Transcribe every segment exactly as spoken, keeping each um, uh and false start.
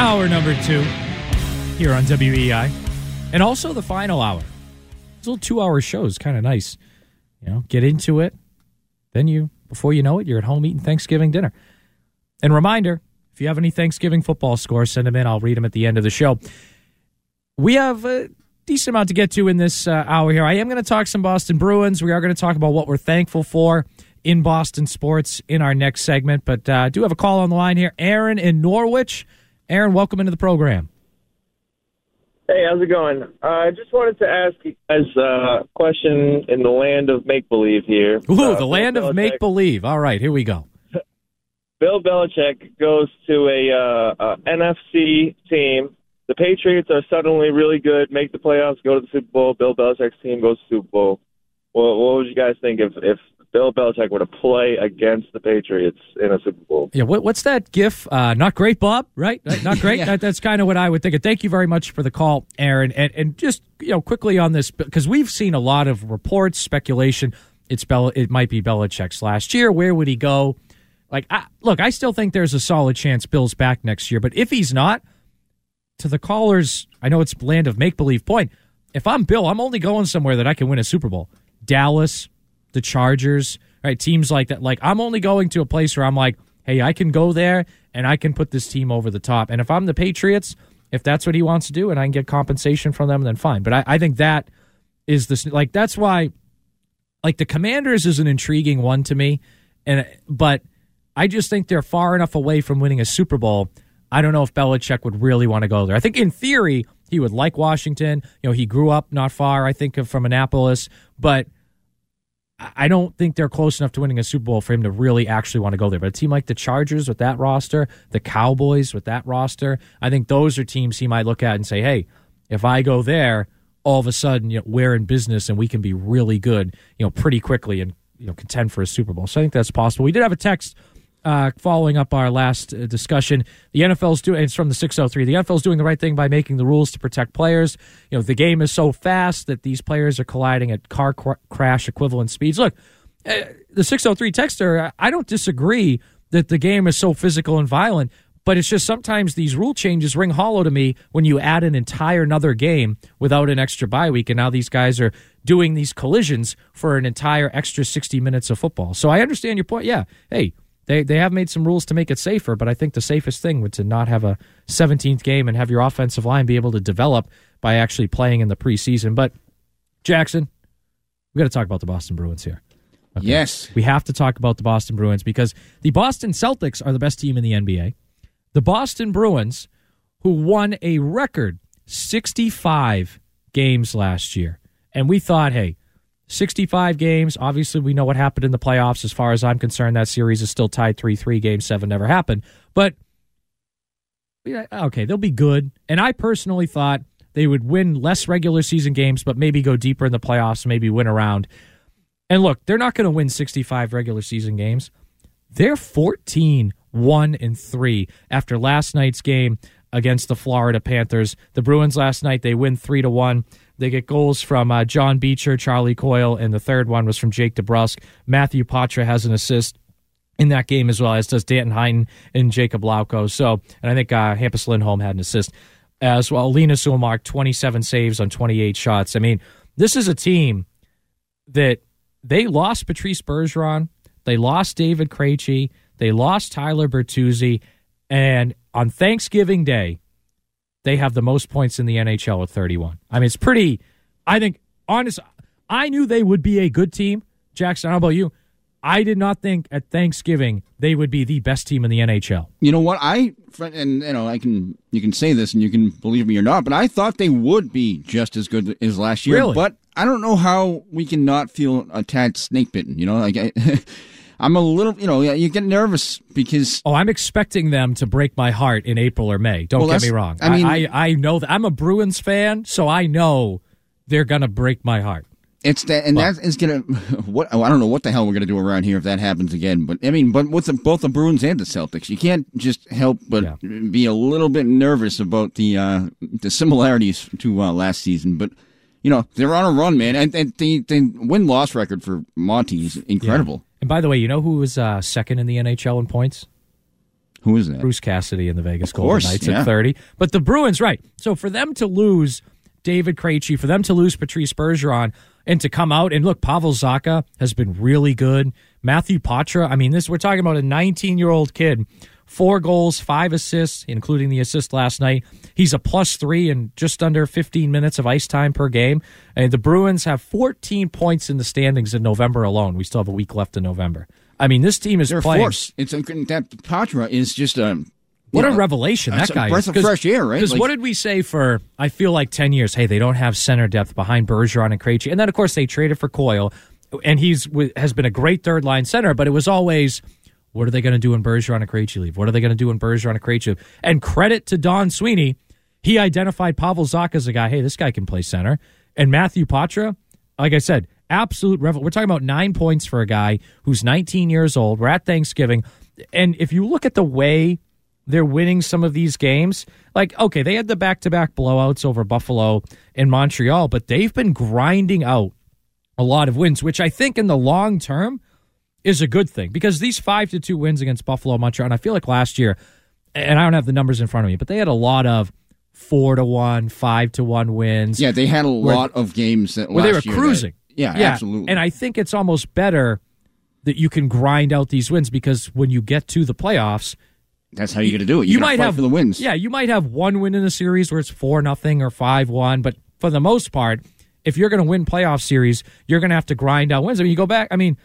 Hour number two here on W E I, and also the final hour. This little two-hour show is kind of nice. You know, get into it, then you, before you know it, you're at home eating Thanksgiving dinner. And reminder, if you have any Thanksgiving football scores, send them in. I'll read them at the end of the show. We have a decent amount to get to in this uh, hour here. I am going to talk some Boston Bruins. We are going to talk about what we're thankful for in Boston sports in our next segment. But uh, I do have a call on the line here. Aaron in Norwich. Aaron, welcome into the program. Hey, how's it going? I uh, just wanted to ask you guys a uh, question in the land of make-believe here. Ooh, uh, the Bill land Belichick. Of make-believe. All right, here we go. Bill Belichick goes to a uh, uh, N F C team. The Patriots are suddenly really good, make the playoffs, go to the Super Bowl. Bill Belichick's team goes to the Super Bowl. Well, what would you guys think if, if Bill Belichick were to play against the Patriots in a Super Bowl? Yeah, what, what's that gif? Uh, not great, Bob, right? Not great? yeah. that, that's kind of what I would think. And thank you very much for the call, Aaron. And, and just you know, quickly on this, because we've seen a lot of reports, speculation. It's Bel- It might be Belichick's last year. Where would he go? Like, I, Look, I still think there's a solid chance Bill's back next year. But if he's not, to the callers, I know it's land of make-believe point. If I'm Bill, I'm only going somewhere that I can win a Super Bowl. Dallas, the Chargers, right? Teams like that. Like, I'm only going to a place where I'm like, hey, I can go there and I can put this team over the top. And if I'm the Patriots, if that's what he wants to do and I can get compensation from them, then fine. But I, I think that is this, like, that's why, like, the Commanders is an intriguing one to me. And, but I just think they're far enough away from winning a Super Bowl. I don't know if Belichick would really want to go there. I think in theory, he would like Washington. You know, he grew up not far, I think, from Annapolis, but I don't think they're close enough to winning a Super Bowl for him to really actually want to go there. But a team like the Chargers with that roster, the Cowboys with that roster, I think those are teams he might look at and say, hey, if I go there, all of a sudden, you know, we're in business and we can be really good, you know, pretty quickly and, you know, contend for a Super Bowl. So I think that's possible. We did have a text uh, following up our last uh, discussion. The N F L's doing, it's from the six oh three, the N F L's doing the right thing by making the rules to protect players. You know, the game is so fast that these players are colliding at car cr- crash equivalent speeds. Look, uh, the six oh three texter, I don't disagree that the game is so physical and violent, but it's just sometimes these rule changes ring hollow to me when you add an entire another game without an extra bye week, and now these guys are doing these collisions for an entire extra sixty minutes of football. So I understand your point. Yeah, hey, They they have made some rules to make it safer, but I think the safest thing would to not have a seventeenth game and have your offensive line be able to develop by actually playing in the preseason. But, Jackson, we've got to talk about the Boston Bruins here. Okay. Yes. We have to talk about the Boston Bruins because the Boston Celtics are the best team in the N B A. The Boston Bruins, who won a record sixty-five games last year, and we thought, hey, sixty-five games. Obviously, we know what happened in the playoffs. As far as I'm concerned, that series is still tied three three. Game seven never happened. But, yeah, okay, they'll be good. And I personally thought they would win less regular season games, but maybe go deeper in the playoffs, maybe win around. And look, they're not going to win sixty-five regular season games. They're fourteen one and three after last night's game against the Florida Panthers. The Bruins last night, they win three to one. They get goals from uh, John Beecher, Charlie Coyle, and the third one was from Jake DeBrusk. Matthew Poitras has an assist in that game as well, as does Danton Heinen and Jacob Lauko. So, and I think uh, Hampus Lindholm had an assist as well. Lena Sumark, twenty-seven saves on twenty-eight shots. I mean, this is a team that they lost Patrice Bergeron. They lost David Krejci. They lost Tyler Bertuzzi, and on Thanksgiving Day, they have the most points in the N H L with thirty-one. I mean, it's pretty, I think, honest. I knew they would be a good team. Jackson, how about you? I did not think at Thanksgiving they would be the best team in the N H L. You know what? I and you know I can you can say this and you can believe me or not, but I thought they would be just as good as last year. Really? But I don't know how we can not feel a tad snake bitten. You know, like I, I'm a little. You know, you get nervous because oh, I'm expecting them to break my heart in April or May. Don't well, get me wrong. I mean, I, I know that I'm a Bruins fan, so I know they're gonna break my heart. It's that, and but, that is gonna. What I don't know what the hell we're gonna do around here if that happens again. But I mean, but with the, both the Bruins and the Celtics, you can't just help but yeah. be a little bit nervous about the uh, the similarities to uh, last season. But you know, they're on a run, man, and, and the, the win loss record for Monty is incredible. Yeah. And by the way, you know who was uh, second in the N H L in points? Who is that? Bruce Cassidy in the Vegas Golden Knights yeah. at thirty. But the Bruins, right? So for them to lose David Krejci, for them to lose Patrice Bergeron. And to come out, and look, Pavel Zacha has been really good. Matthew Poitras, I mean, this we're talking about a nineteen-year-old kid. Four goals, five assists, including the assist last night. He's a plus three in just under fifteen minutes of ice time per game. And the Bruins have fourteen points in the standings in November alone. We still have a week left in November. I mean, this team is They're playing. Force. It's a, that Poitras is just a... What yeah. a revelation That's that guy is. Breath of is. fresh air, right? Because like, what did we say for, I feel like, ten years? Hey, they don't have center depth behind Bergeron and Krejci. And then, of course, they traded for Coyle, and he's has been a great third-line center, but it was always, what are they going to do when Bergeron and Krejci leave? What are they going to do when Bergeron and Krejci leave? And credit to Don Sweeney, he identified Pavel Zacha as a guy, hey, this guy can play center. And Matthew Poitras, like I said, absolute revel. We're talking about nine points for a guy who's nineteen years old. We're at Thanksgiving. And if you look at the way they're winning some of these games. Like, okay, they had the back-to-back blowouts over Buffalo and Montreal, but they've been grinding out a lot of wins, which I think in the long term is a good thing because these five to two wins against Buffalo and Montreal, and I feel like last year, and I don't have the numbers in front of me, but they had a lot of four to one, five to one wins. Yeah, they had a lot where, of games that where last they were year cruising. That, yeah, yeah, absolutely. And I think it's almost better that you can grind out these wins because when you get to the playoffs, that's how you're going to do it. You're you might have for the wins. Yeah, you might have one win in a series where it's four nothing or five one, but for the most part, if you're going to win playoff series, you're going to have to grind out wins. I mean, you go back. I mean,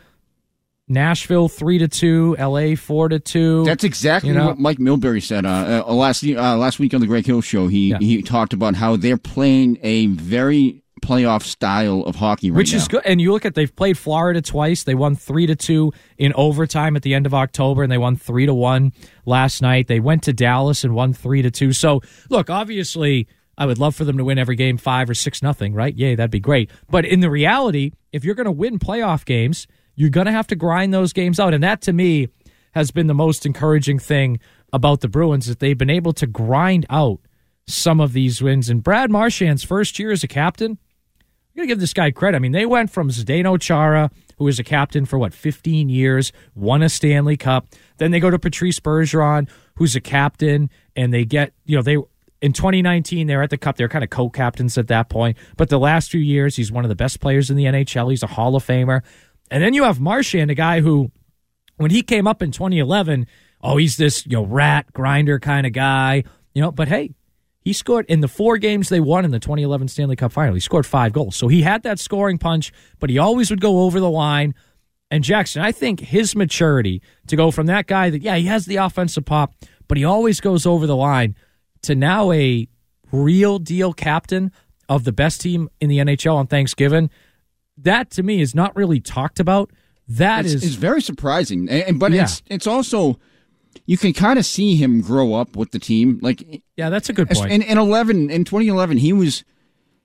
Nashville three to two, L A four to two. That's exactly you know? what Mike Milbury said uh, uh, last uh, last week on the Greg Hill Show. He yeah. he talked about how they're playing a very playoff style of hockey right now. Which is good. And you look at, they've played Florida twice. They won three to two in overtime at the end of October, and they won three to one last night. They went to Dallas and won three to two. So, look, obviously, I would love for them to win every game five or six nothing, right? Yay, that'd be great. But in the reality, if you're going to win playoff games, you're going to have to grind those games out. And that, to me, has been the most encouraging thing about the Bruins, that they've been able to grind out some of these wins. And Brad Marchand's first year as a captain, I'm going to give this guy credit. I mean, they went from Zdeno Chara, who was a captain for, what, fifteen years, won a Stanley Cup. Then they go to Patrice Bergeron, who's a captain, and they get, you know, they in twenty nineteen, they were at the Cup. They were kind of co-captains at that point. But the last few years, he's one of the best players in the N H L. He's a Hall of Famer. And then you have Marchand, a guy who, when he came up in twenty eleven, oh, he's this, you know, rat grinder kind of guy, you know, but hey, he scored in the four games they won in the twenty eleven Stanley Cup final. He scored five goals. So he had that scoring punch, but he always would go over the line. And Jackson, I think his maturity to go from that guy that, yeah, he has the offensive pop, but he always goes over the line, to now a real deal captain of the best team in the N H L on Thanksgiving. That, to me, is not really talked about. That it's, is it's very surprising. And, but yeah. it's it's also... You can kind of see him grow up with the team. Like, yeah, that's a good point. In, in eleven, in twenty eleven, he was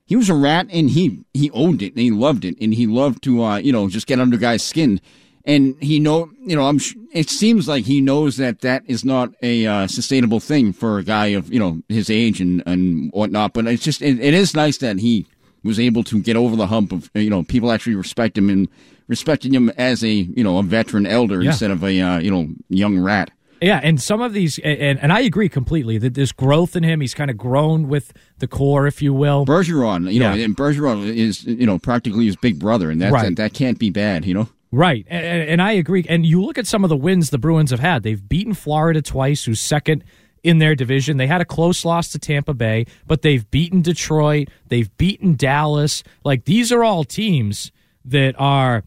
he was a rat, and he he owned it, and he loved it, and he loved to uh, you know just get under guys' skin. And he know you know I'm. It seems like he knows that that is not a uh, sustainable thing for a guy of you know his age and, and whatnot. But it's just it, it is nice that he was able to get over the hump of you know people actually respect him and respecting him as a you know a veteran elder yeah. instead of a uh, you know young rat. Yeah, and some of these, and, and I agree completely, that there's growth in him. He's kind of grown with the core, if you will. Bergeron, you know, yeah. and Bergeron is, you know, practically his big brother, and that, right. that that can't be bad, you know? Right, and, and I agree. And you look at some of the wins the Bruins have had. They've beaten Florida twice, who's second in their division. They had a close loss to Tampa Bay, but they've beaten Detroit. They've beaten Dallas. Like, these are all teams that are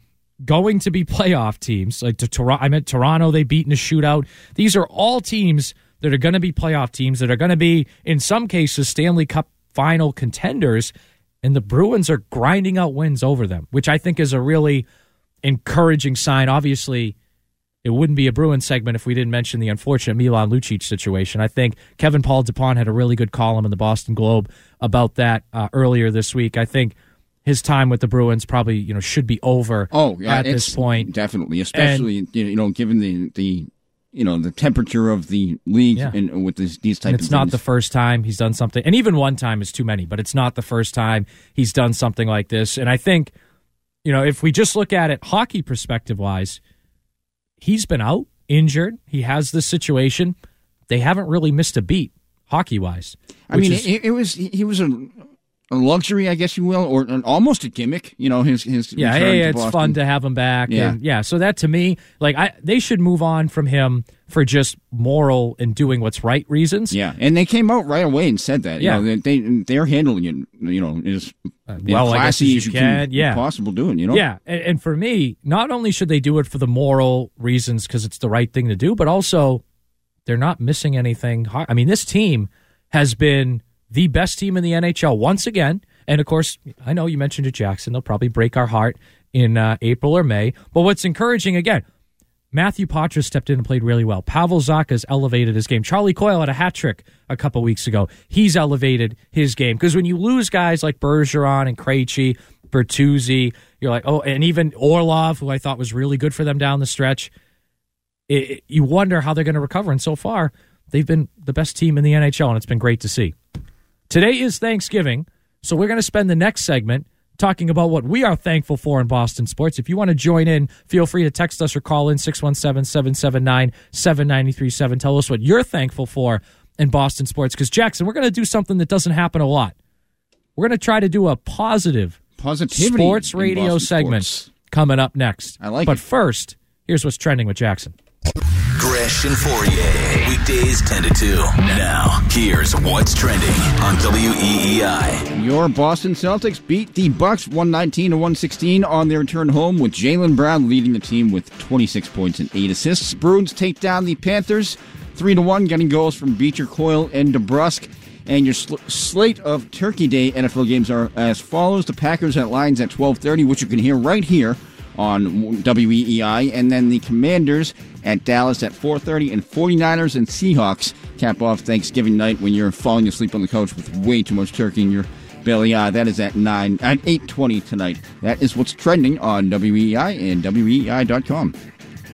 going to be playoff teams. Like to Toronto, I meant Toronto, they beat in a shootout. These are all teams that are going to be playoff teams, that are going to be, in some cases, Stanley Cup final contenders, and the Bruins are grinding out wins over them, which I think is a really encouraging sign. Obviously, it wouldn't be a Bruins segment if we didn't mention the unfortunate Milan Lucic situation. I think Kevin Paul DuPont had a really good column in the Boston Globe about that uh, earlier this week. I think his time with the Bruins probably, you know, should be over oh, yeah, at this point. Definitely, especially and, you know, given the, the you know the temperature of the league yeah. and with this, these types and of things. It's not the first time he's done something, and even one time is too many. But it's not the first time he's done something like this, and I think. You know, if we just look at it hockey perspective-wise, he's been out, injured. He has this situation. They haven't really missed a beat hockey-wise. I mean, is, it, it was he was a, a luxury, I guess you will, or an, almost a gimmick. You know, his his yeah, return yeah, to it's Boston. Fun to have him back. Yeah, and yeah. So that to me, like, I they should move on from him for just moral and doing what's right reasons. Yeah, and they came out right away and said that. Yeah, you know, they they're handling it. You know, is. Well, know, classy as you, as you can, can yeah. possible doing, you know? Yeah, and, and for me, not only should they do it for the moral reasons because it's the right thing to do, but also they're not missing anything. I mean, this team has been the best team in the N H L once again. And, of course, I know you mentioned it, Jackson. They'll probably break our heart in uh, April or May. But what's encouraging, again, Matthew Poitras stepped in and played really well. Pavel Zacha's elevated his game. Charlie Coyle had a hat trick a couple weeks ago. He's elevated his game. Because when you lose guys like Bergeron and Krejci, Bertuzzi, you're like, oh, and even Orlov, who I thought was really good for them down the stretch, it, it, you wonder how they're going to recover. And so far, they've been the best team in the N H L, and it's been great to see. Today is Thanksgiving, so we're going to spend the next segment talking about what we are thankful for in Boston sports. If you want to join in, feel free to text us or call in six one seven, seven seven nine, seven nine three seven. Tell us what you're thankful for in Boston sports. Because, Jackson, we're going to do something that doesn't happen a lot. We're going to try to do a positive Positivity sports radio segment sports. Coming up next. I like but it. But first, here's what's trending with Jackson. Gresh and Fourier, weekdays ten to two. Now, here's what's trending on W E E I. Your Boston Celtics beat the Bucks one nineteen to one sixteen on their return home, with Jaylen Brown leading the team with twenty-six points and eight assists. Bruins take down the Panthers three to one, getting goals from Beecher, Coyle, and DeBrusk. And your sl- slate of Turkey Day N F L games are as follows. The Packers at Lions at twelve thirty, which you can hear right here on W E E I, and then the Commanders at Dallas at four thirty, and 49ers and Seahawks cap off Thanksgiving night when you're falling asleep on the couch with way too much turkey in your belly. Uh, that is at nine at eight twenty tonight. That is what's trending on W E E I and W E E I dot com.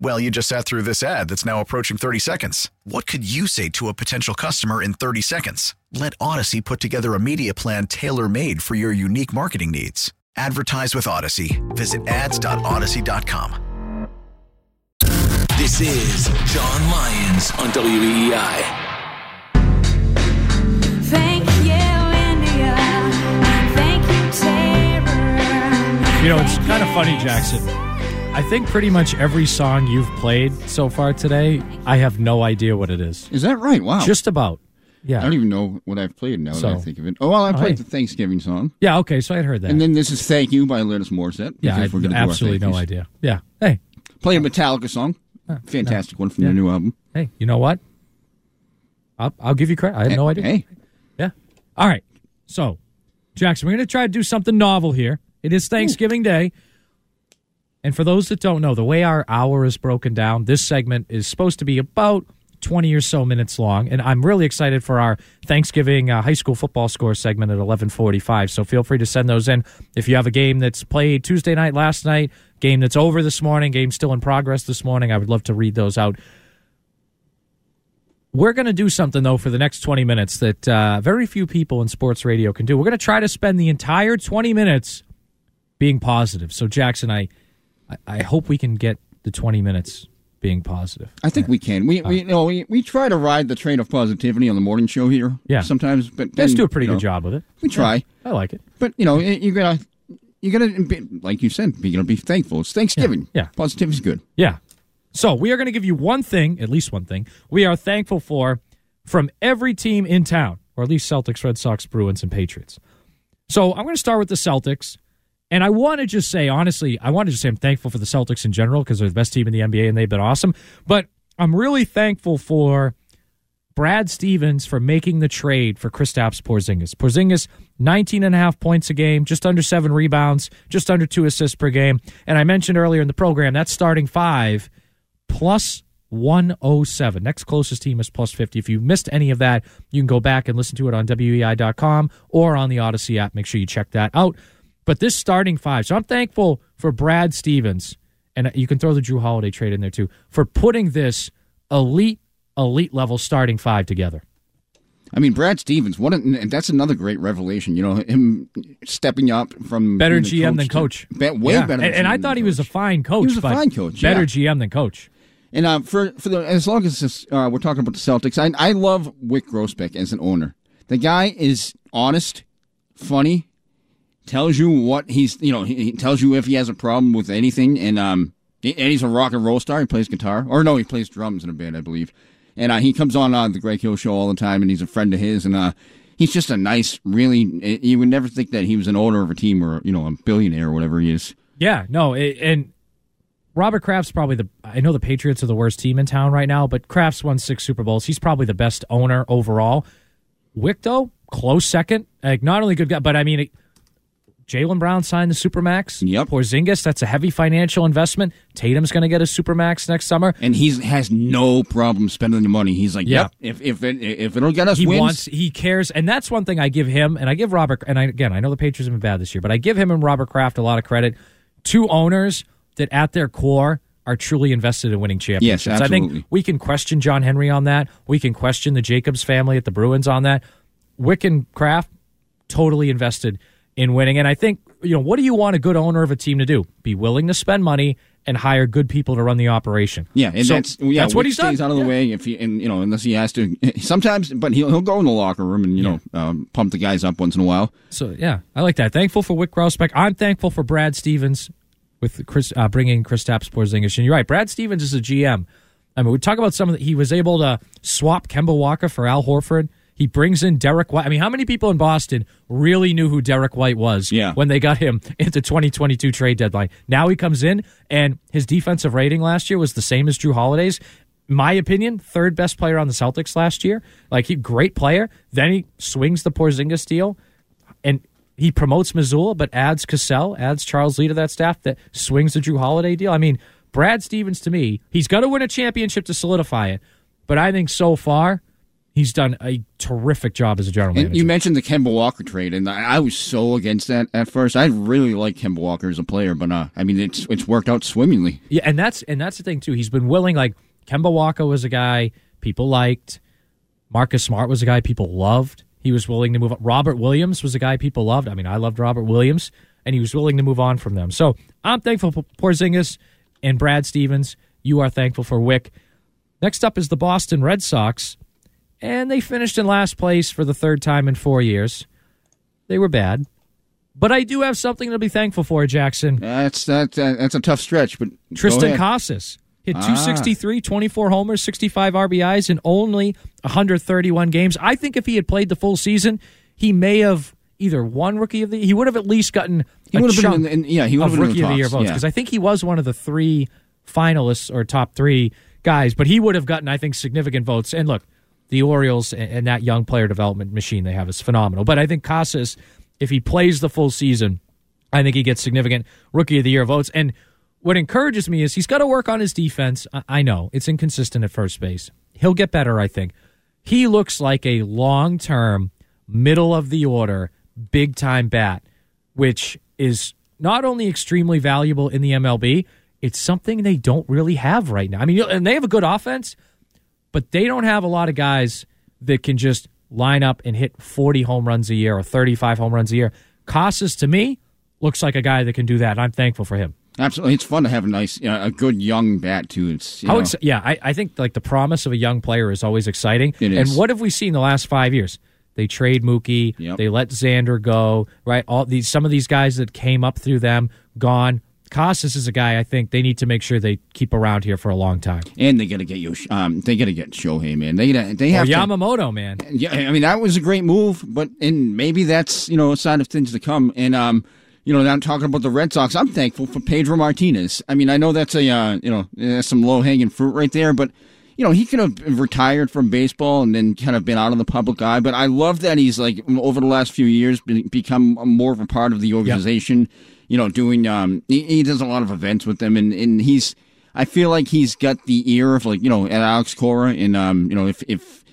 Well, you just sat through this ad that's now approaching thirty seconds. What could you say to a potential customer in thirty seconds? Let Odyssey put together a media plan tailor-made for your unique marketing needs. Advertise with Odyssey. Visit ads dot odyssey dot com. This is John Lyons on W E E I. Thank you. You know, it's kind of funny, Jackson. I think pretty much every song you've played so far today, I have no idea what it is. Is that right? Wow. Just about. Yeah. I don't even know what I've played now so, that I think of it. Oh, well, I played oh, hey. the Thanksgiving song. Yeah, okay, so I had heard that. And then this is Thank You by Alanis Morissette. Yeah, I have absolutely no idea. Yeah, hey. Play a Metallica song. Uh, Fantastic no. one from yeah. their new album. Hey, you know what? I'll, I'll give you credit. I have hey, no idea. Hey. Yeah. All right. So, Jackson, we're going to try to do something novel here. It is Thanksgiving Ooh. Day. And for those that don't know, the way our hour is broken down, this segment is supposed to be about twenty or so minutes long. And I'm really excited for our Thanksgiving uh, high school football score segment at eleven forty-five. So feel free to send those in. If you have a game that's played Tuesday night, last night, game that's over this morning, game still in progress this morning, I would love to read those out. We're going to do something, though, for the next twenty minutes that uh, very few people in sports radio can do. We're going to try to spend the entire twenty minutes being positive. So, Jackson, I I hope we can get the twenty minutes being positive. I think we can. We we, uh, no, we we try to ride the train of positivity on the morning show here yeah. sometimes. But let's do a pretty you know, good job with it. We try. Yeah, I like it. But, you know, you're going to, you're gonna, like you said, you're going to be thankful. It's Thanksgiving. Yeah. yeah. Positivity is good. Yeah. So we are going to give you one thing, at least one thing, we are thankful for from every team in town, or at least Celtics, Red Sox, Bruins, and Patriots. So I'm going to start with the Celtics. And I want to just say, honestly, I want to just say I'm thankful for the Celtics in general because they're the best team in the N B A and they've been awesome. But I'm really thankful for Brad Stevens for making the trade for Kristaps Porzingis. Porzingis, nineteen and a half points a game, just under seven rebounds, just under two assists per game. And I mentioned earlier in the program, that's starting five plus one oh seven. Next closest team is plus fifty. If you missed any of that, you can go back and listen to it on W E I dot com or on the Odyssey app. Make sure you check that out. But this starting five, so I'm thankful for Brad Stevens, and you can throw the Drew Holiday trade in there too, for putting this elite, elite level starting five together. I mean, Brad Stevens, what? A, and that's another great revelation. You know, him stepping up from better G M than coach, way better. And, and I thought he was a fine coach. He was a fine coach. Better G M than coach. And uh, for for the, as long as this, uh, we're talking about the Celtics, I I love Wyc Grousbeck as an owner. The guy is honest, funny. Tells you what he's, you know, he tells you if he has a problem with anything, and um, and he's a rock and roll star. He plays guitar, or no, he plays drums in a band, I believe. And uh, he comes on uh, the Greg Hill Show all the time, and he's a friend of his. And uh, he's just a nice, really. You would never think that he was an owner of a team, or you know, a billionaire or whatever he is. Yeah, no, it, and Robert Kraft's probably the. I know the Patriots are the worst team in town right now, but Kraft's won six Super Bowls. He's probably the best owner overall. Wyc, though, close second. Like not only good guy, but I mean. It, Jaylen Brown signed the Supermax. Yep. Porzingis, that's a heavy financial investment. Tatum's going to get a Supermax next summer. And he has no problem spending the money. He's like, yep, yep. if if, it, if it'll get us he wins. Wants, he cares. And that's one thing I give him, and I give Robert, and I, again, I know the Patriots have been bad this year, but I give him and Robert Kraft a lot of credit. Two owners that at their core are truly invested in winning championships. Yes, absolutely. I think we can question John Henry on that. We can question the Jacobs family at the Bruins on that. Wyc and Kraft, totally invested in winning. And I think, you know, what do you want a good owner of a team to do? Be willing to spend money and hire good people to run the operation. Yeah, and so that's, yeah, that's what he's done. Stays out of the yeah. way if he, and, you know, unless he has to. Sometimes, but he'll he'll go in the locker room and you yeah. know um, pump the guys up once in a while. So yeah, I like that. Thankful for Wyc Grousbeck. I'm thankful for Brad Stevens with Chris uh, bringing Kristaps Porzingis. And you're right, Brad Stevens is a G M. I mean, we talk about some of the, he was able to swap Kemba Walker for Al Horford. He brings in Derek White. I mean, how many people in Boston really knew who Derek White was yeah. when they got him at the twenty twenty-two trade deadline? Now he comes in, and his defensive rating last year was the same as Drew Holiday's. My opinion, third best player on the Celtics last year. Like, he great player. Then he swings the Porzingis deal, and he promotes Missoula, but adds Cassell, adds Charles Lee to that staff that swings the Drew Holiday deal. I mean, Brad Stevens, to me, he's got to win a championship to solidify it, but I think so far... he's done a terrific job as a general manager. And you mentioned the Kemba Walker trade, and I was so against that at first. I really like Kemba Walker as a player, but uh, I mean, it's it's worked out swimmingly. Yeah, and that's and that's the thing too. He's been willing. Like Kemba Walker was a guy people liked. Marcus Smart was a guy people loved. He was willing to move on. Robert Williams was a guy people loved. I mean, I loved Robert Williams, and he was willing to move on from them. So I'm thankful for Porzingis and Brad Stevens. You are thankful for Wyc. Next up is the Boston Red Sox. And they finished in last place for the third time in four years. They were bad. But I do have something to be thankful for, Jackson. That's that, that's a tough stretch, but Tristan Casas hit two sixty-three, ah. twenty-four homers, sixty-five R B Is in only one hundred thirty-one games. I think if he had played the full season, he may have either won Rookie of the Year. He would have at least gotten he a chunk been in, in, yeah, he of been Rookie of the Year votes, because yeah. I think he was one of the three finalists or top three guys. But he would have gotten, I think, significant votes. And look, the Orioles and, and that young player development machine they have is phenomenal. But I think Casas, if he plays the full season, I think he gets significant Rookie of the Year votes. And what encourages me is he's got to work on his defense. I know it's inconsistent at first base. He'll get better, I think. He looks like a long-term, middle-of-the-order, big-time bat, which is not only extremely valuable in the M L B, it's something they don't really have right now. I mean, and they have a good offense, but they don't have a lot of guys that can just line up and hit forty home runs a year or thirty-five home runs a year. Casas, to me, looks like a guy that can do that, and I'm thankful for him. Absolutely. It's fun to have a nice, you know, a good young bat, too. It's, you know. ex- yeah, I, I think like the promise of a young player is always exciting. It is. And what have we seen the last five years? They trade Mookie. Yep. They let Xander go, right? All these, some of these guys that came up through them, gone. Casas is a guy I think they need to make sure they keep around here for a long time. And they got to get you. Um, they got to get Shohei, man. They gotta, they have or Yamamoto, to, man. Yeah, I mean that was a great move, but and maybe that's you know a sign of things to come. And um, you know, now I'm talking about the Red Sox. I'm thankful for Pedro Martinez. I mean, I know that's a uh, you know that's some low hanging fruit right there, but you know he could have retired from baseball and then kind of been out of the public eye. But I love that he's like over the last few years become more of a part of the organization. Yep. You know, doing um, he, he does a lot of events with them, and, and he's. I feel like he's got the ear of like you know, at Alex Cora, and um, you know, if if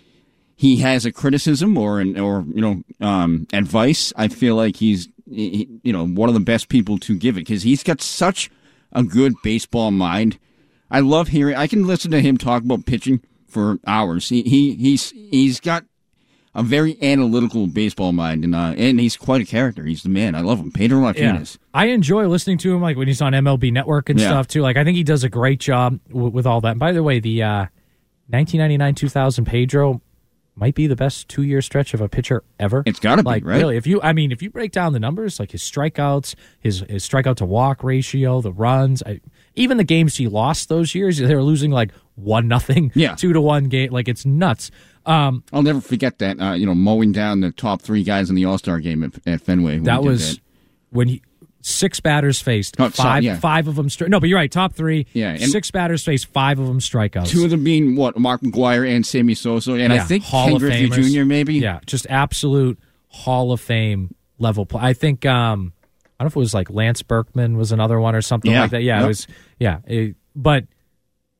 he has a criticism or an or you know, um, advice, I feel like he's he, you know one of the best people to give it because he's got such a good baseball mind. I love hearing. I can listen to him talk about pitching for hours. He he he's he's got a very analytical baseball mind, and uh, and he's quite a character. He's the man. I love him. Pedro Martinez. Yeah. I enjoy listening to him, like when he's on M L B Network and yeah. stuff too. Like I think he does a great job w- with all that. And by the way, the uh, nineteen ninety-nine two thousand Pedro might be the best two year stretch of a pitcher ever. It's got to like, be right. Really, if you, I mean, if you break down the numbers, like his strikeouts, his his strikeout to walk ratio, the runs, I, even the games he lost those years, they were losing like one nothing, yeah. two to one game. Like it's nuts. Um, I'll never forget that, uh, you know, mowing down the top three guys in the All-Star game at, at Fenway. That was that. when he, six batters faced, oh, five, sorry, yeah. five of them. Stri- no, but you're right, top three, yeah, six batters faced, five of them strikeouts. Two of them being, what, Mark McGwire and Sammy Sosa, and yeah, I think Ken Griffey Junior maybe? Yeah, just absolute Hall of Fame level play. I think, um, I don't know if it was like Lance Berkman was another one or something yeah. like that. Yeah, yep. it was, yeah, it, but,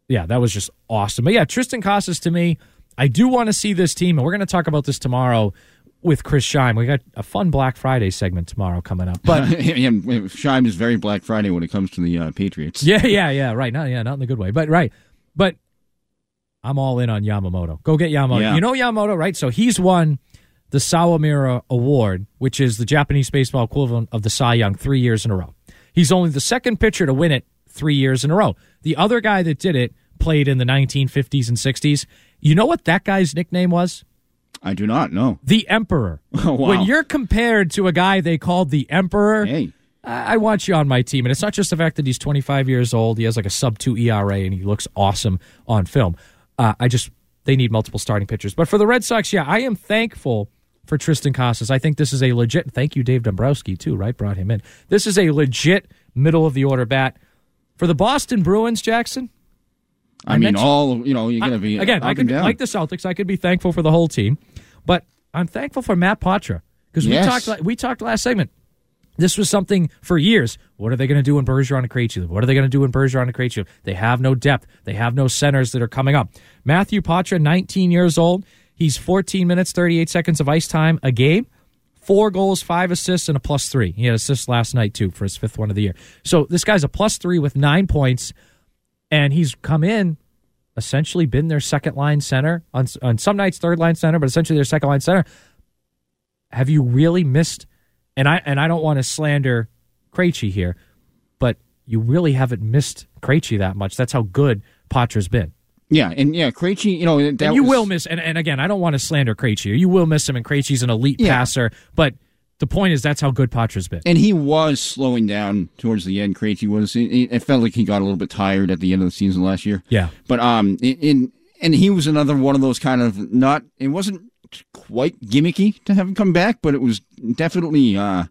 yeah, that was just awesome. But, yeah, Tristan Casas to me, I do want to see this team, and we're going to talk about this tomorrow with Chris Scheim. We got a fun Black Friday segment tomorrow coming up. But Scheim is very Black Friday when it comes to the uh, Patriots. Yeah, yeah, yeah, right. Not, yeah, not in the good way, but right. But I'm all in on Yamamoto. Go get Yamamoto. Yeah. You know Yamamoto, right? So he's won the Sawamura Award, which is the Japanese baseball equivalent of the Cy Young, three years in a row. He's only the second pitcher to win it three years in a row. The other guy that did it played in the nineteen fifties and sixties. You know what that guy's nickname was? I do not know. The Emperor. Oh, wow. When you're compared to a guy they called the Emperor, hey. I-, I want you on my team. And it's not just the fact that he's twenty-five years old. He has like a sub two E R A, and he looks awesome on film. Uh, I just, they need multiple starting pitchers. But for the Red Sox, yeah, I am thankful for Tristan Casas. I think this is a legit, thank you, Dave Dombrowski, too, right? Brought him in. This is a legit middle-of-the-order bat. For the Boston Bruins, Jackson, I, I mean, all, you know, you're going to be again, up I could, and down. Like the Celtics, I could be thankful for the whole team. But I'm thankful for Matt Poitras because yes. we talked we talked last segment. This was something for years. What are they going to do in Bergeron and Krejci? What are they going to do in Bergeron and Krejci? They have no depth. They have no centers that are coming up. Matthew Poitras, nineteen years old. He's fourteen minutes, thirty-eight seconds of ice time a game. Four goals, five assists, and a plus three. He had assists last night, too, for his fifth one of the year. So this guy's a plus three with nine points. And he's come in, essentially been their second-line center, on, on some nights third-line center, but essentially their second-line center. Have you really missed, and I and I don't want to slander Krejci here, but you really haven't missed Krejci that much. That's how good Potra's been. Yeah, and yeah, Krejci, you know. That and you was, will miss, and, and again, I don't want to slander Krejci. You will miss him, and Krejci's an elite yeah. passer, but the point is that's how good Poitras been. And he was slowing down towards the end. Krejci was. It, it felt like he got a little bit tired at the end of the season last year. Yeah. But um, in and he was another one of those kind of not. It wasn't quite gimmicky to have him come back, but it was definitely. Uh,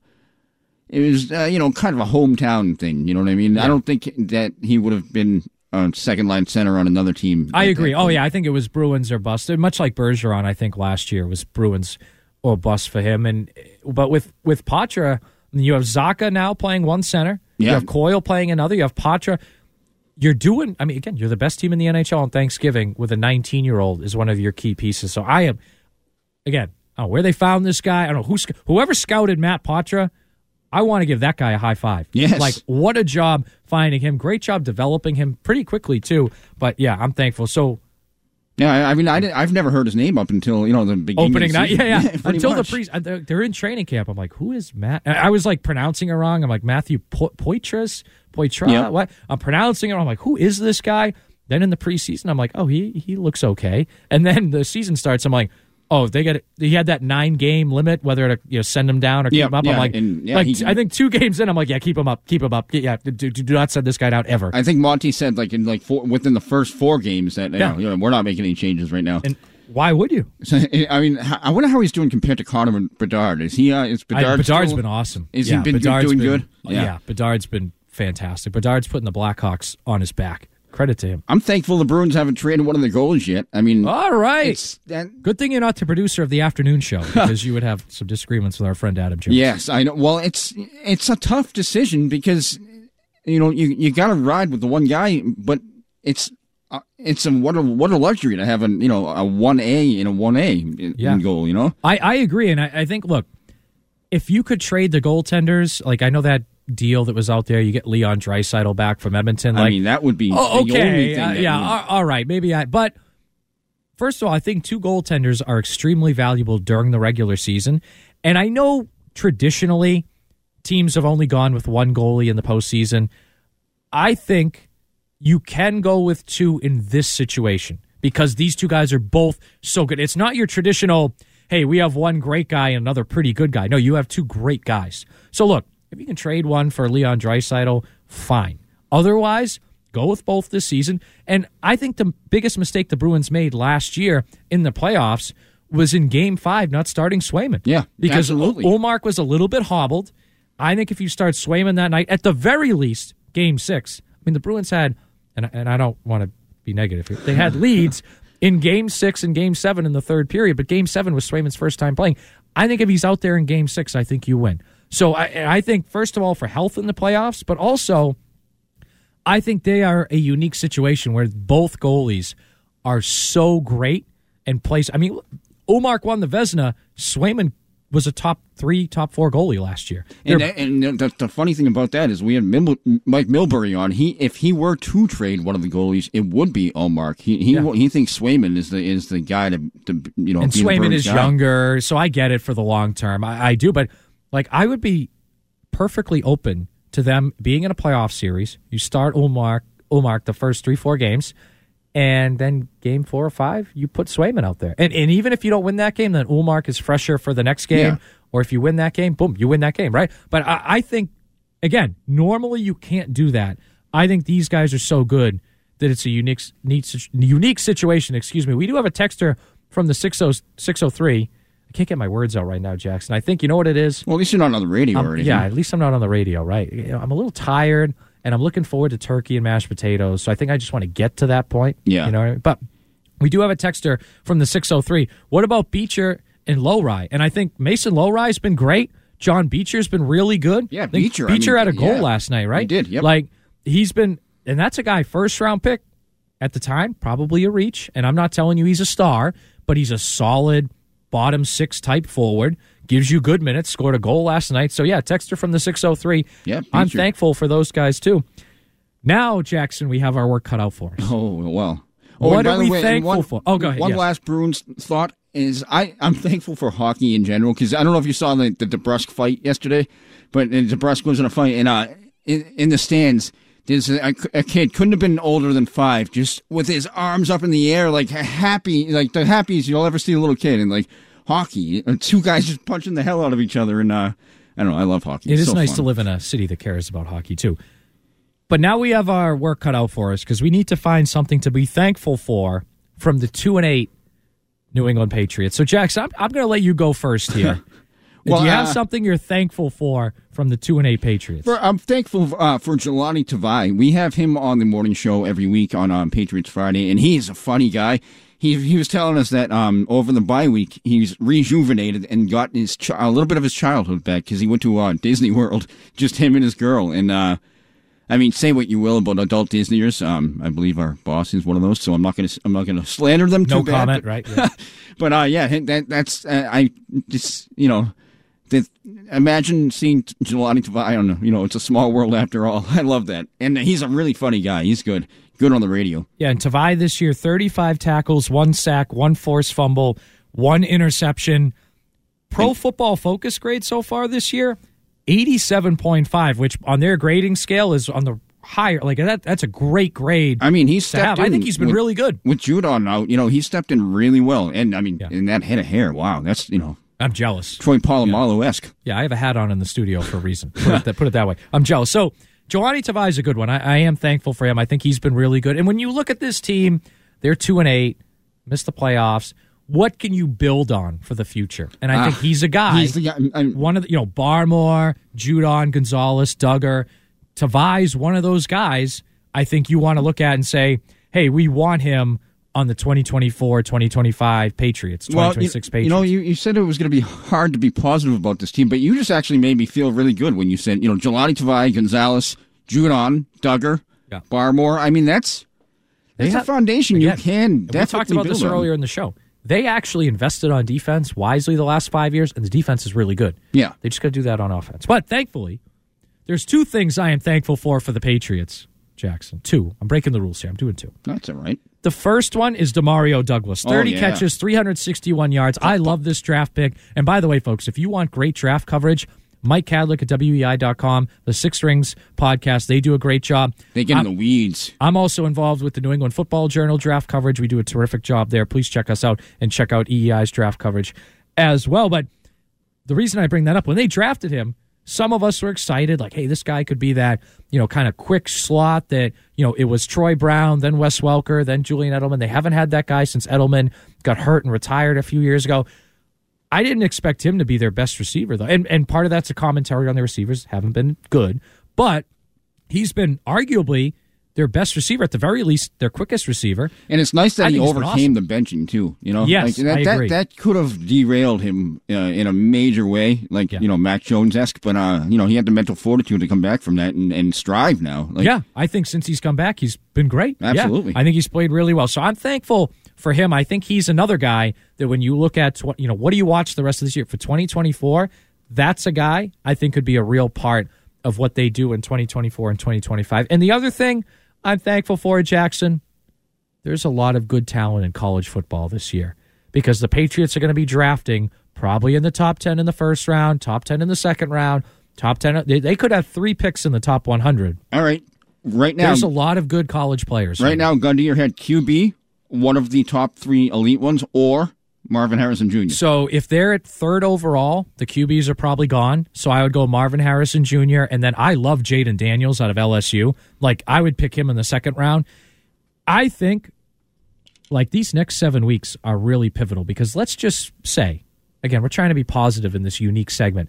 it was uh, you know kind of a hometown thing. You know what I mean? Yeah. I don't think that he would have been. Uh, second line center on another team. I agree. Oh yeah, I think it was Bruins or bust. Much like Bergeron, I think last year was Bruins or bust for him. And but with with Poitras, you have Zacha now playing one center. Yeah. You have Coyle playing another. You have Poitras. You're doing. I mean, again, you're the best team in the N H L on Thanksgiving with a nineteen year old is one of your key pieces. So I am again. I don't know where they found this guy. I don't know who whoever scouted Matt Poitras. I want to give that guy a high five. Yes. Like, what a job finding him. Great job developing him pretty quickly, too. But, yeah, I'm thankful. So, yeah, I mean, I didn't, I've never heard his name up until, you know, the beginning opening of the season. Night, yeah, yeah. yeah until much. the pre- They're in training camp. I'm like, who is Matt? I was, like, pronouncing it wrong. I'm like, Matthew po- Poitras? Poitras? Yep. What? I'm pronouncing it wrong. I'm like, who is this guy? Then in the preseason, I'm like, oh, he, he looks okay. And then the season starts. I'm like, oh, they got it. He had that nine game limit, whether to you know send him down or keep yeah, him up. Yeah, I'm like, and, yeah, like he, I think two games in, I'm like, yeah, keep him up, keep him up. Yeah, do, do not send this guy down ever. I think Monty said like in like four, within the first four games that yeah. you know, we're not making any changes right now. And why would you? So, I mean, I wonder how he's doing compared to Connor Bedard. Is he? Uh, is Bedard? I, Bedard's still, been awesome. Is yeah, he been Bedard's doing been, good? Yeah. yeah, Bedard's been fantastic. Bedard's putting the Blackhawks on his back. Credit to him. I'm thankful the Bruins haven't traded one of their goals yet. I mean, all right. That, Good thing you're not the producer of the afternoon show because you would have some disagreements with our friend Adam Jones. Yes, I know. Well, it's it's a tough decision because you know you you got to ride with the one guy, but it's uh, it's a what a what a luxury to have a you know a one A and a one A in, yeah. in goal. You know, I I agree, and I, I think look, if you could trade the goaltenders, like I know that. Deal that was out there, you get Leon Draisaitl back from Edmonton. Like, I mean, that would be oh, okay. The only thing uh, yeah, means. all right, maybe I. But first of all, I think two goaltenders are extremely valuable during the regular season, and I know traditionally teams have only gone with one goalie in the postseason. I think you can go with two in this situation because these two guys are both so good. It's not your traditional, hey, we have one great guy and another pretty good guy. No, you have two great guys. So look. If you can trade one for Leon Draisaitl, fine. Otherwise, go with both this season. And I think the biggest mistake the Bruins made last year in the playoffs was in Game five not starting Swayman. Yeah, because absolutely. Ullmark was a little bit hobbled. I think if you start Swayman that night, at the very least, Game six. I mean, the Bruins had, and, and I don't want to be negative here, they had leads in Game six and Game seven in the third period, but Game seven was Swayman's first time playing. I think if he's out there in Game six, I think you win. So I, I think, first of all, for health in the playoffs, but also I think they are a unique situation where both goalies are so great and plays. I mean, Ullmark won the Vezina. Swayman was a top three, top four goalie last year. They're, and and the, the funny thing about that is we had Mil, Mike Milbury on. He, if he were to trade one of the goalies, it would be Ullmark. He he, yeah. he thinks Swayman is the is the guy to, to you know. And Swayman is guy. younger, so I get it for the long term. I, I do, but. Like, I would be perfectly open to them being in a playoff series. You start Ullmark, Ullmark the first three, four games, and then game four or five, you put Swayman out there. And and even if you don't win that game, then Ullmark is fresher for the next game. Yeah. Or if you win that game, boom, you win that game, right? But I, I think, again, normally you can't do that. I think these guys are so good that it's a unique, unique situation. Excuse me. We do have a texter from the six oh three. Can't get my words out right now, Jackson. I think you know what it is. Well, at least you're not on the radio um, or anything. Yeah, at least I'm not on the radio, right? You know, I'm a little tired, and I'm looking forward to turkey and mashed potatoes, so I think I just want to get to that point. Yeah. You know what I mean? But we do have a texter from the six oh three. What about Beecher and Lowry? And I think Mason Lowry's been great. John Beecher's been really good. Yeah, Beecher. Beecher I mean, had a goal yeah, last night, right? He did, yep. Like, he's been, and that's a guy, first-round pick at the time, probably a reach, and I'm not telling you he's a star, but he's a solid bottom six type forward, gives you good minutes, scored a goal last night. So, yeah, texter from the six oh three. Yeah, I'm sure. Thankful for those guys, too. Now, Jackson, we have our work cut out for us. Oh, well. Oh, what are we way, thankful one, for? Oh, go ahead. One yes. last Bruins thought is I, I'm thankful for hockey in general because I don't know if you saw the, the DeBrusk fight yesterday, but DeBrusk was in a fight, and uh, in, in the stands, there's a, a kid, couldn't have been older than five, just with his arms up in the air, like happy, like the happiest you'll ever see a little kid. And like, hockey. Two guys just punching the hell out of each other. And uh, I don't know. I love hockey. It is nice to live in a city that cares about hockey, too. But now we have our work cut out for us because we need to find something to be thankful for from the two and eight New England Patriots. So, Jax, I'm, I'm going to let you go first here. Well, do you have uh, something you're thankful for from the two and eight Patriots? For, I'm thankful uh, for Jelani Tavai. We have him on the morning show every week on um, Patriots Friday, and he is a funny guy. He he was telling us that um, over the bye week he's rejuvenated and got his ch- a little bit of his childhood back because he went to uh, Disney World, just him and his girl. And uh, I mean, say what you will about adult Disneyers. Um, I believe our boss is one of those, so I'm not going to I'm not going to slander them too bad. No comment, right? Yeah. But uh, yeah, that that's uh, I just you know. Imagine seeing Jelani Tavai. I don't know. You know, it's a small world after all. I love that. And he's a really funny guy. He's good. Good on the radio. Yeah, and Tavai this year, thirty-five tackles, one sack, one forced fumble, one interception. Pro and, Football Focus grade so far this year, eighty-seven point five, which on their grading scale is on the higher. Like, that. that's a great grade. I mean, he stepped in. I think he's been with, really good. With Judon out, you know, he stepped in really well. And, I mean, yeah. and that head of hair, wow, that's, you know. I'm jealous. Troy Polamalu-esque. Yeah. yeah, I have a hat on in the studio for a reason. Put it that, put it that way. I'm jealous. So, Jelani Tavai is a good one. I, I am thankful for him. I think he's been really good. And when you look at this team, they're two and eight, missed the playoffs. What can you build on for the future? And I uh, think he's a guy. He's the guy. I'm, I'm, one of the, you know, Barmore, Judon, Gonzalez, Duggar. Tavai's one of those guys I think you want to look at and say, hey, we want him on the twenty twenty-four twenty twenty-five Patriots, twenty twenty-six Patriots. Well, you, you know, you, you said it was going to be hard to be positive about this team, but you just actually made me feel really good when you said, you know, Jelani Tavai, Gonzalez, Judon, Duggar, yeah. Barmore. I mean, that's that's have, a foundation again, you can definitely build on. We talked about this earlier in the show. They actually invested on defense wisely the last five years, and the defense is really good. Yeah. They just got to do that on offense. But thankfully, there's two things I am thankful for for the Patriots, Jackson. Two. I'm breaking the rules here. I'm doing two. That's all right. The first one is DeMario Douglas, thirty oh, yeah. catches, three hundred sixty-one yards. I love this draft pick. And by the way, folks, if you want great draft coverage, Mike Kadlick at W E I dot com, the Six Rings podcast, they do a great job. They get in I'm, the weeds. I'm also involved with the New England Football Journal draft coverage. We do a terrific job there. Please check us out and check out E E I's draft coverage as well. But the reason I bring that up, when they drafted him, some of us were excited, like, hey, this guy could be that, you know, kind of quick slot that, you know, it was Troy Brown, then Wes Welker, then Julian Edelman. They haven't had that guy since Edelman got hurt and retired a few years ago. I didn't expect him to be their best receiver, though. And and part of that's a commentary on the receivers. Haven't been good. But he's been arguably their best receiver, at the very least, their quickest receiver. And it's nice that I he overcame awesome. the benching, too. You know? Yes, like, that, I agree. That, that could have derailed him uh, in a major way, like, yeah. you know, Mac Jones-esque. But, uh, you know, he had the mental fortitude to come back from that and, and strive now. Like, yeah, I think since he's come back, he's been great. Absolutely. Yeah, I think he's played really well. So I'm thankful for him. I think he's another guy that when you look at, tw- you know, what do you watch the rest of this year? For twenty twenty-four, that's a guy I think could be a real part of what they do in twenty twenty-four and twenty twenty-five. And the other thing I'm thankful for, Jackson, there's a lot of good talent in college football this year because the Patriots are going to be drafting probably in the top ten in the first round, top ten in the second round, top ten. They, they could have three picks in the top one hundred. All right. Right now, there's a lot of good college players. Right now, gun to your head, Q B, one of the top three elite ones, or Marvin Harrison Junior So if they're at third overall, the Q Bs are probably gone. So I would go Marvin Harrison Junior And then I love Jaden Daniels out of L S U. Like, I would pick him in the second round. I think, like, these next seven weeks are really pivotal because let's just say, again, we're trying to be positive in this unique segment.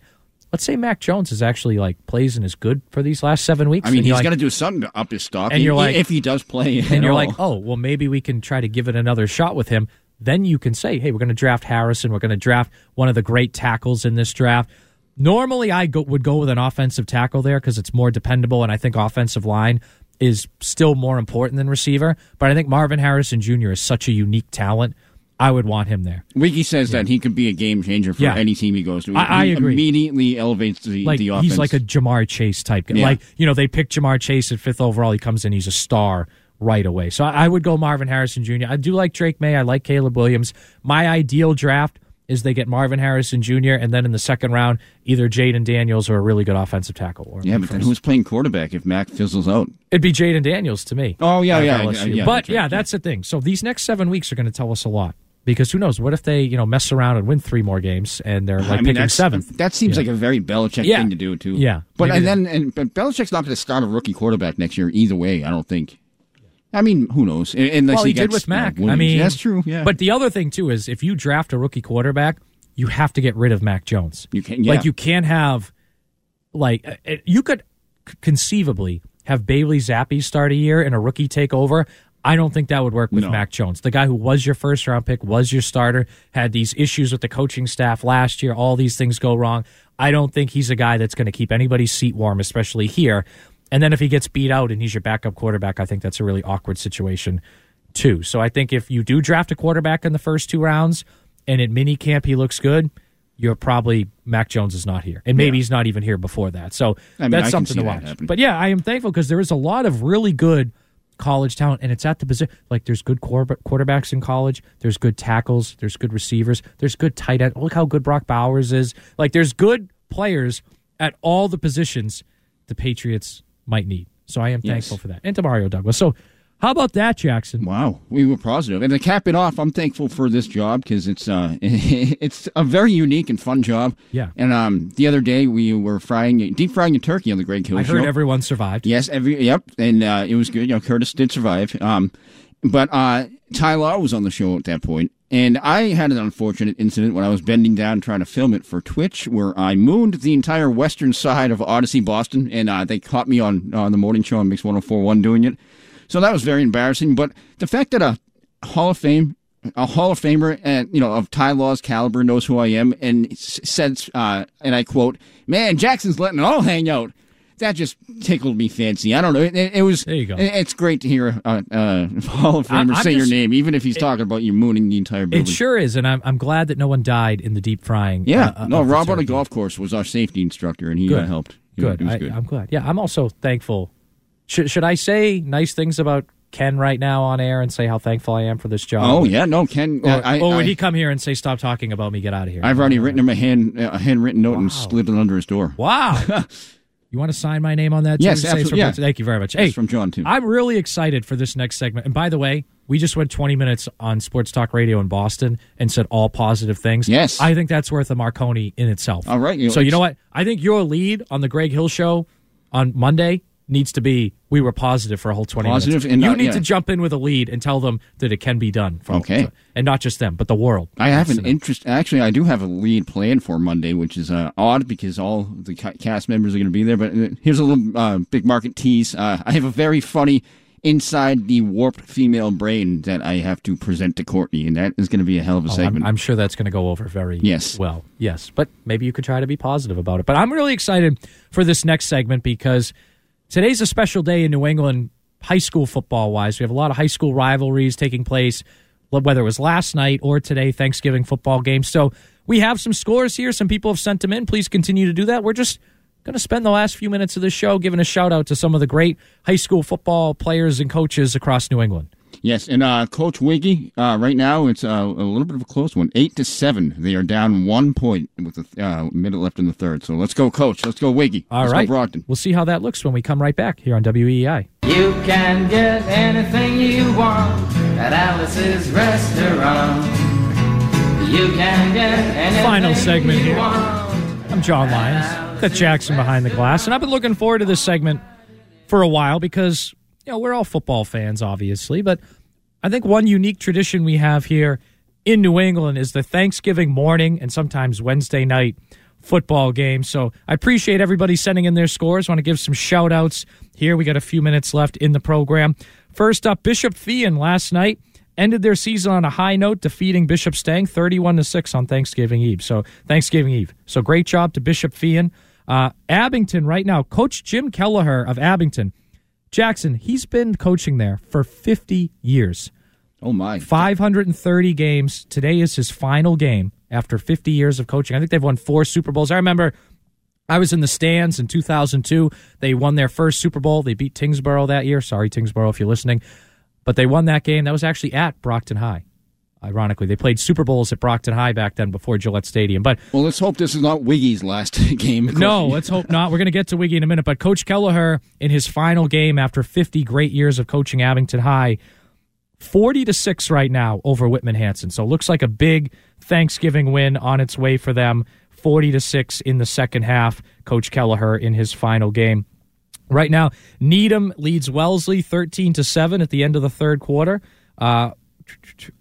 Let's say Mac Jones is actually, like, plays and is good for these last seven weeks. I mean, he's like, going to do something to up his stock and he, you're like, if he does play. And you're all. like, oh, well, maybe we can try to give it another shot with him. Then you can say, hey, we're going to draft Harrison. We're going to draft one of the great tackles in this draft. Normally, I go, would go with an offensive tackle there because it's more dependable, and I think offensive line is still more important than receiver. But I think Marvin Harrison Junior is such a unique talent. I would want him there. Wiki says yeah. that he could be a game changer for yeah. any team he goes to. He, I, I agree. Immediately elevates the, like, the offense. He's like a Jamar Chase type guy. Yeah. Like, you know, they pick Jamar Chase at fifth overall. He comes in. He's a star right away. So I would go Marvin Harrison Junior I do like Drake May. I like Caleb Williams. My ideal draft is they get Marvin Harrison Junior and then in the second round, either Jaden Daniels or a really good offensive tackle. Or yeah, but then who's playing quarterback if Mac fizzles out? It'd be Jaden Daniels to me. Oh, yeah, yeah, yeah, yeah. But, yeah, that's the thing. So these next seven weeks are going to tell us a lot Because who knows? What if they, you know, mess around and win three more games and they're like I mean, picking that's, seventh? That seems yeah. like a very Belichick yeah. thing to do too. Yeah, but Maybe and that. then and, and Belichick's not going to start a rookie quarterback next year either way. I don't think. I mean, who knows? Unless well, he, he did gets, with Mac. You know, I mean, that's true. Yeah. But the other thing too is if you draft a rookie quarterback, you have to get rid of Mac Jones. You can, yeah. like you can't have, like you could conceivably have Bailey Zappe start a year and a rookie take over. I don't think that would work with no. Mac Jones, the guy who was your first-round pick, was your starter, had these issues with the coaching staff last year. All these things go wrong. I don't think he's a guy that's going to keep anybody's seat warm, especially here. And then if he gets beat out and he's your backup quarterback, I think that's a really awkward situation, too. So I think if you do draft a quarterback in the first two rounds and at minicamp he looks good, you're probably Mac Jones is not here. And maybe yeah. he's not even here before that. So I mean, that's I something to watch. That but, yeah, I am thankful because there is a lot of really good college talent, and it's at the position. Like, there's good quarterbacks in college. There's good tackles. There's good receivers. There's good tight end. Look how good Brock Bowers is. Like, there's good players at all the positions the Patriots might need. So I am yes. thankful for that. And to Mario Douglas. So how about that, Jackson? Wow, we were positive. And to cap it off, I'm thankful for this job because it's uh, it's a very unique and fun job. Yeah. And um, the other day we were frying, deep frying a turkey on the Greg Hill Show. I heard everyone survived. Yes, every yep, and uh, it was good. You know, Curtis did survive. Um, but uh, Ty Law was on the show at that point, and I had an unfortunate incident when I was bending down trying to film it for Twitch, where I mooned the entire western side of Odyssey, Boston, and uh, they caught me on on the morning show on Mix one oh four point one doing it. So that was very embarrassing. But the fact that a Hall of Fame, a Hall of Famer, and you know of Ty Law's caliber knows who I am, and says, uh, and I quote, "Man, Jackson's letting it all hang out." That just tickled me fancy. I don't know. It, it was. There you go. It, it's great to hear a, a Hall of Famer I'm, I'm say just, your name, even if he's it, talking about you mooning the entire building. It sure is, and I'm I'm glad that no one died in the deep frying. Yeah. Uh, no, Rob on a golf course was our safety instructor, and he good. Uh, helped. He good. Was, was good. I, I'm glad. Yeah, I'm also thankful. Should should I say nice things about Ken right now on air and say how thankful I am for this job? Oh, yeah. No, Ken. Or, I, I, or would I, he come here and say, stop talking about me, get out of here? I've already written him a, hand, a handwritten note wow. and slid it under his door. Wow. You want to sign my name on that? Too? Yes, say absolutely. From, yeah. Thank you very much. Hey, it's from John, too. I'm really excited for this next segment. And by the way, we just went twenty minutes on Sports Talk Radio in Boston and said all positive things. Yes. I think that's worth a Marconi in itself. All right. You know, so you know what? I think your lead on the Greg Hill Show on Monday needs to be, we were positive for a whole twenty positive minutes. And you not, need yeah. to jump in with a lead and tell them that it can be done. For okay. And not just them, but the world. I have an interest. Actually, I do have a lead planned for Monday, which is uh, odd because all the cast members are going to be there. But here's a little uh, big market tease. Uh, I have a very funny inside the warped female brain that I have to present to Courtney, and that is going to be a hell of a oh, segment. I'm, I'm sure that's going to go over very yes. well. Yes. But maybe you could try to be positive about it. But I'm really excited for this next segment because today's a special day in New England high school football-wise. We have a lot of high school rivalries taking place, whether it was last night or today, Thanksgiving football game. So we have some scores here. Some people have sent them in. Please continue to do that. We're just going to spend the last few minutes of this show giving a shout-out to some of the great high school football players and coaches across New England. Yes, and uh, Coach Wiggy, uh, right now it's uh, a little bit of a close one, eight to seven. They are down one point with a uh, minute left in the third. So let's go, Coach. Let's go, Wiggy. All let's right, go Brogdon. We'll see how that looks when we come right back here on W E I. You can get anything you want at Alice's Restaurant. You can get anything Final segment you here. Want I'm John Lyons. Got Jackson behind the glass, and I've been looking forward to this segment for a while because, you know, we're all football fans, obviously, but I think one unique tradition we have here in New England is the Thanksgiving morning and sometimes Wednesday night football game. So I appreciate everybody sending in their scores. I want to give some shout-outs here. We got a few minutes left in the program. First up, Bishop Thean last night ended their season on a high note, defeating Bishop Stang thirty-one to six on Thanksgiving Eve. So Thanksgiving Eve. So great job to Bishop Thean. Uh, Abington right now, Coach Jim Kelleher of Abington. Jackson, he's been coaching there for fifty years. Oh, my. five hundred thirty games. Today is his final game after fifty years of coaching. I think they've won four Super Bowls. I remember I was in the stands in two thousand two. They won their first Super Bowl. They beat Tingsboro that year. Sorry, Tingsboro, if you're listening. But they won that game. That was actually at Brockton High. Ironically, they played Super Bowls at Brockton High back then before Gillette Stadium. But well, let's hope this is not Wiggy's last game. No, let's hope not. We're going to get to Wiggy in a minute. But Coach Kelleher, in his final game after fifty great years of coaching Abington High, forty to six right now over Whitman Hansen. So it looks like a big Thanksgiving win on its way for them. forty to six in the second half. Coach Kelleher in his final game. Right now, Needham leads Wellesley thirteen to seven at the end of the third quarter. Uh,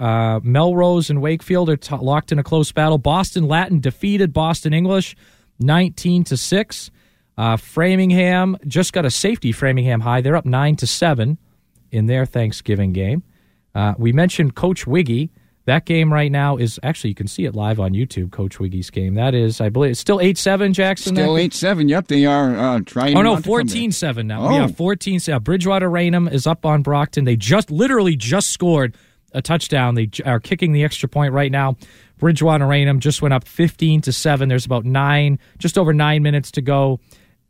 uh, Melrose and Wakefield are t- locked in a close battle. Boston Latin defeated Boston English nineteen to six. Uh, Framingham just got a safety, Framingham High. They're up nine to seven in their Thanksgiving game. Uh, we mentioned Coach Wiggy. That game right now is, actually, you can see it live on YouTube, Coach Wiggy's game. That is, I believe, it's still eight seven, Jackson? Still eight seven, yep. They are uh, trying to come back. Oh, no, fourteen seven now. Oh. Yeah, fourteen seven. Bridgewater Raynham is up on Brockton. They just, literally just scored a touchdown. They are kicking the extra point right now. Bridgewater Raynham just went up fifteen to seven. There's about nine, just over nine minutes to go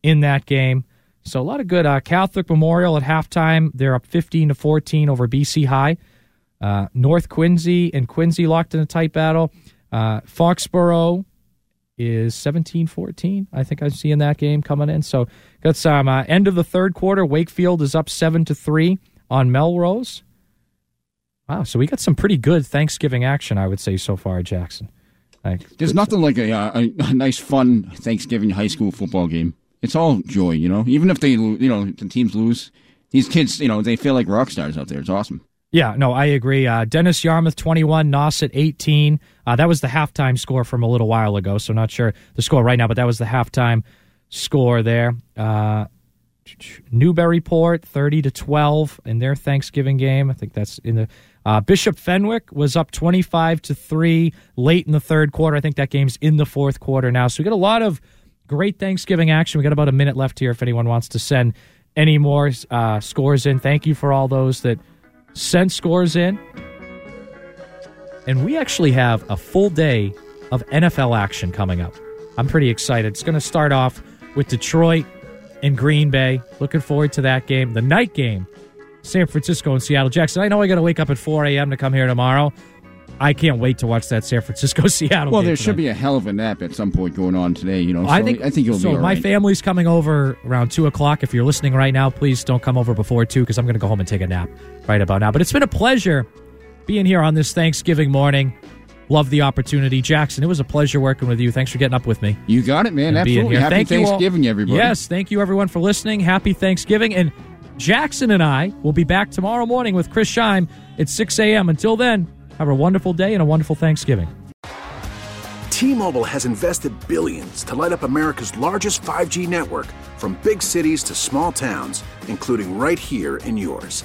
in that game. So a lot of good. Uh, Catholic Memorial at halftime, they're up fifteen to fourteen over B C High. Uh, North Quincy and Quincy locked in a tight battle. Uh, Foxborough is seventeen fourteen. I think I'm seeing that game coming in. So got some uh, end of the third quarter. Wakefield is up seven to three on Melrose. Wow, so we got some pretty good Thanksgiving action, I would say, so far, Jackson. Like, There's nothing like a, a, a nice, fun Thanksgiving high school football game. It's all joy, you know? Even if they, you know, the teams lose, these kids, you know, they feel like rock stars out there. It's awesome. Yeah, no, I agree. Uh, Dennis Yarmouth, twenty-one, Nauset, eighteen. Uh, that was the halftime score from a little while ago, so not sure the score right now, but that was the halftime score there. Uh, Newburyport, thirty to twelve in their Thanksgiving game. I think that's in the uh, Bishop Fenwick was up twenty-five to three late in the third quarter. I think that game's in the fourth quarter now. So we got a lot of great Thanksgiving action. We got about a minute left here if anyone wants to send any more uh, scores in. Thank you for all those that send scores in. And we actually have a full day of N F L action coming up. I'm pretty excited. It's going to start off with Detroit and Green Bay. Looking forward to that game. The night game, San Francisco and Seattle. Jackson, I know I got to wake up at four a.m. to come here tomorrow. I can't wait to watch that San Francisco-Seattle well, game. Well, there tonight. should be a hell of a nap at some point going on today. You know, well, so I think, I think you'll so be all right. So my family's coming over around two o'clock. If you're listening right now, please don't come over before two because I'm going to go home and take a nap right about now. But it's been a pleasure being here on this Thanksgiving morning. Love the opportunity. Jackson, it was a pleasure working with you. Thanks for getting up with me. You got it, man. Absolutely. Happy thank Thanksgiving, everybody. Yes, thank you, everyone, for listening. Happy Thanksgiving. And Jackson and I will be back tomorrow morning with Chris Scheim at six a.m. Until then, have a wonderful day and a wonderful Thanksgiving. T-Mobile has invested billions to light up America's largest five G network from big cities to small towns, including right here in yours.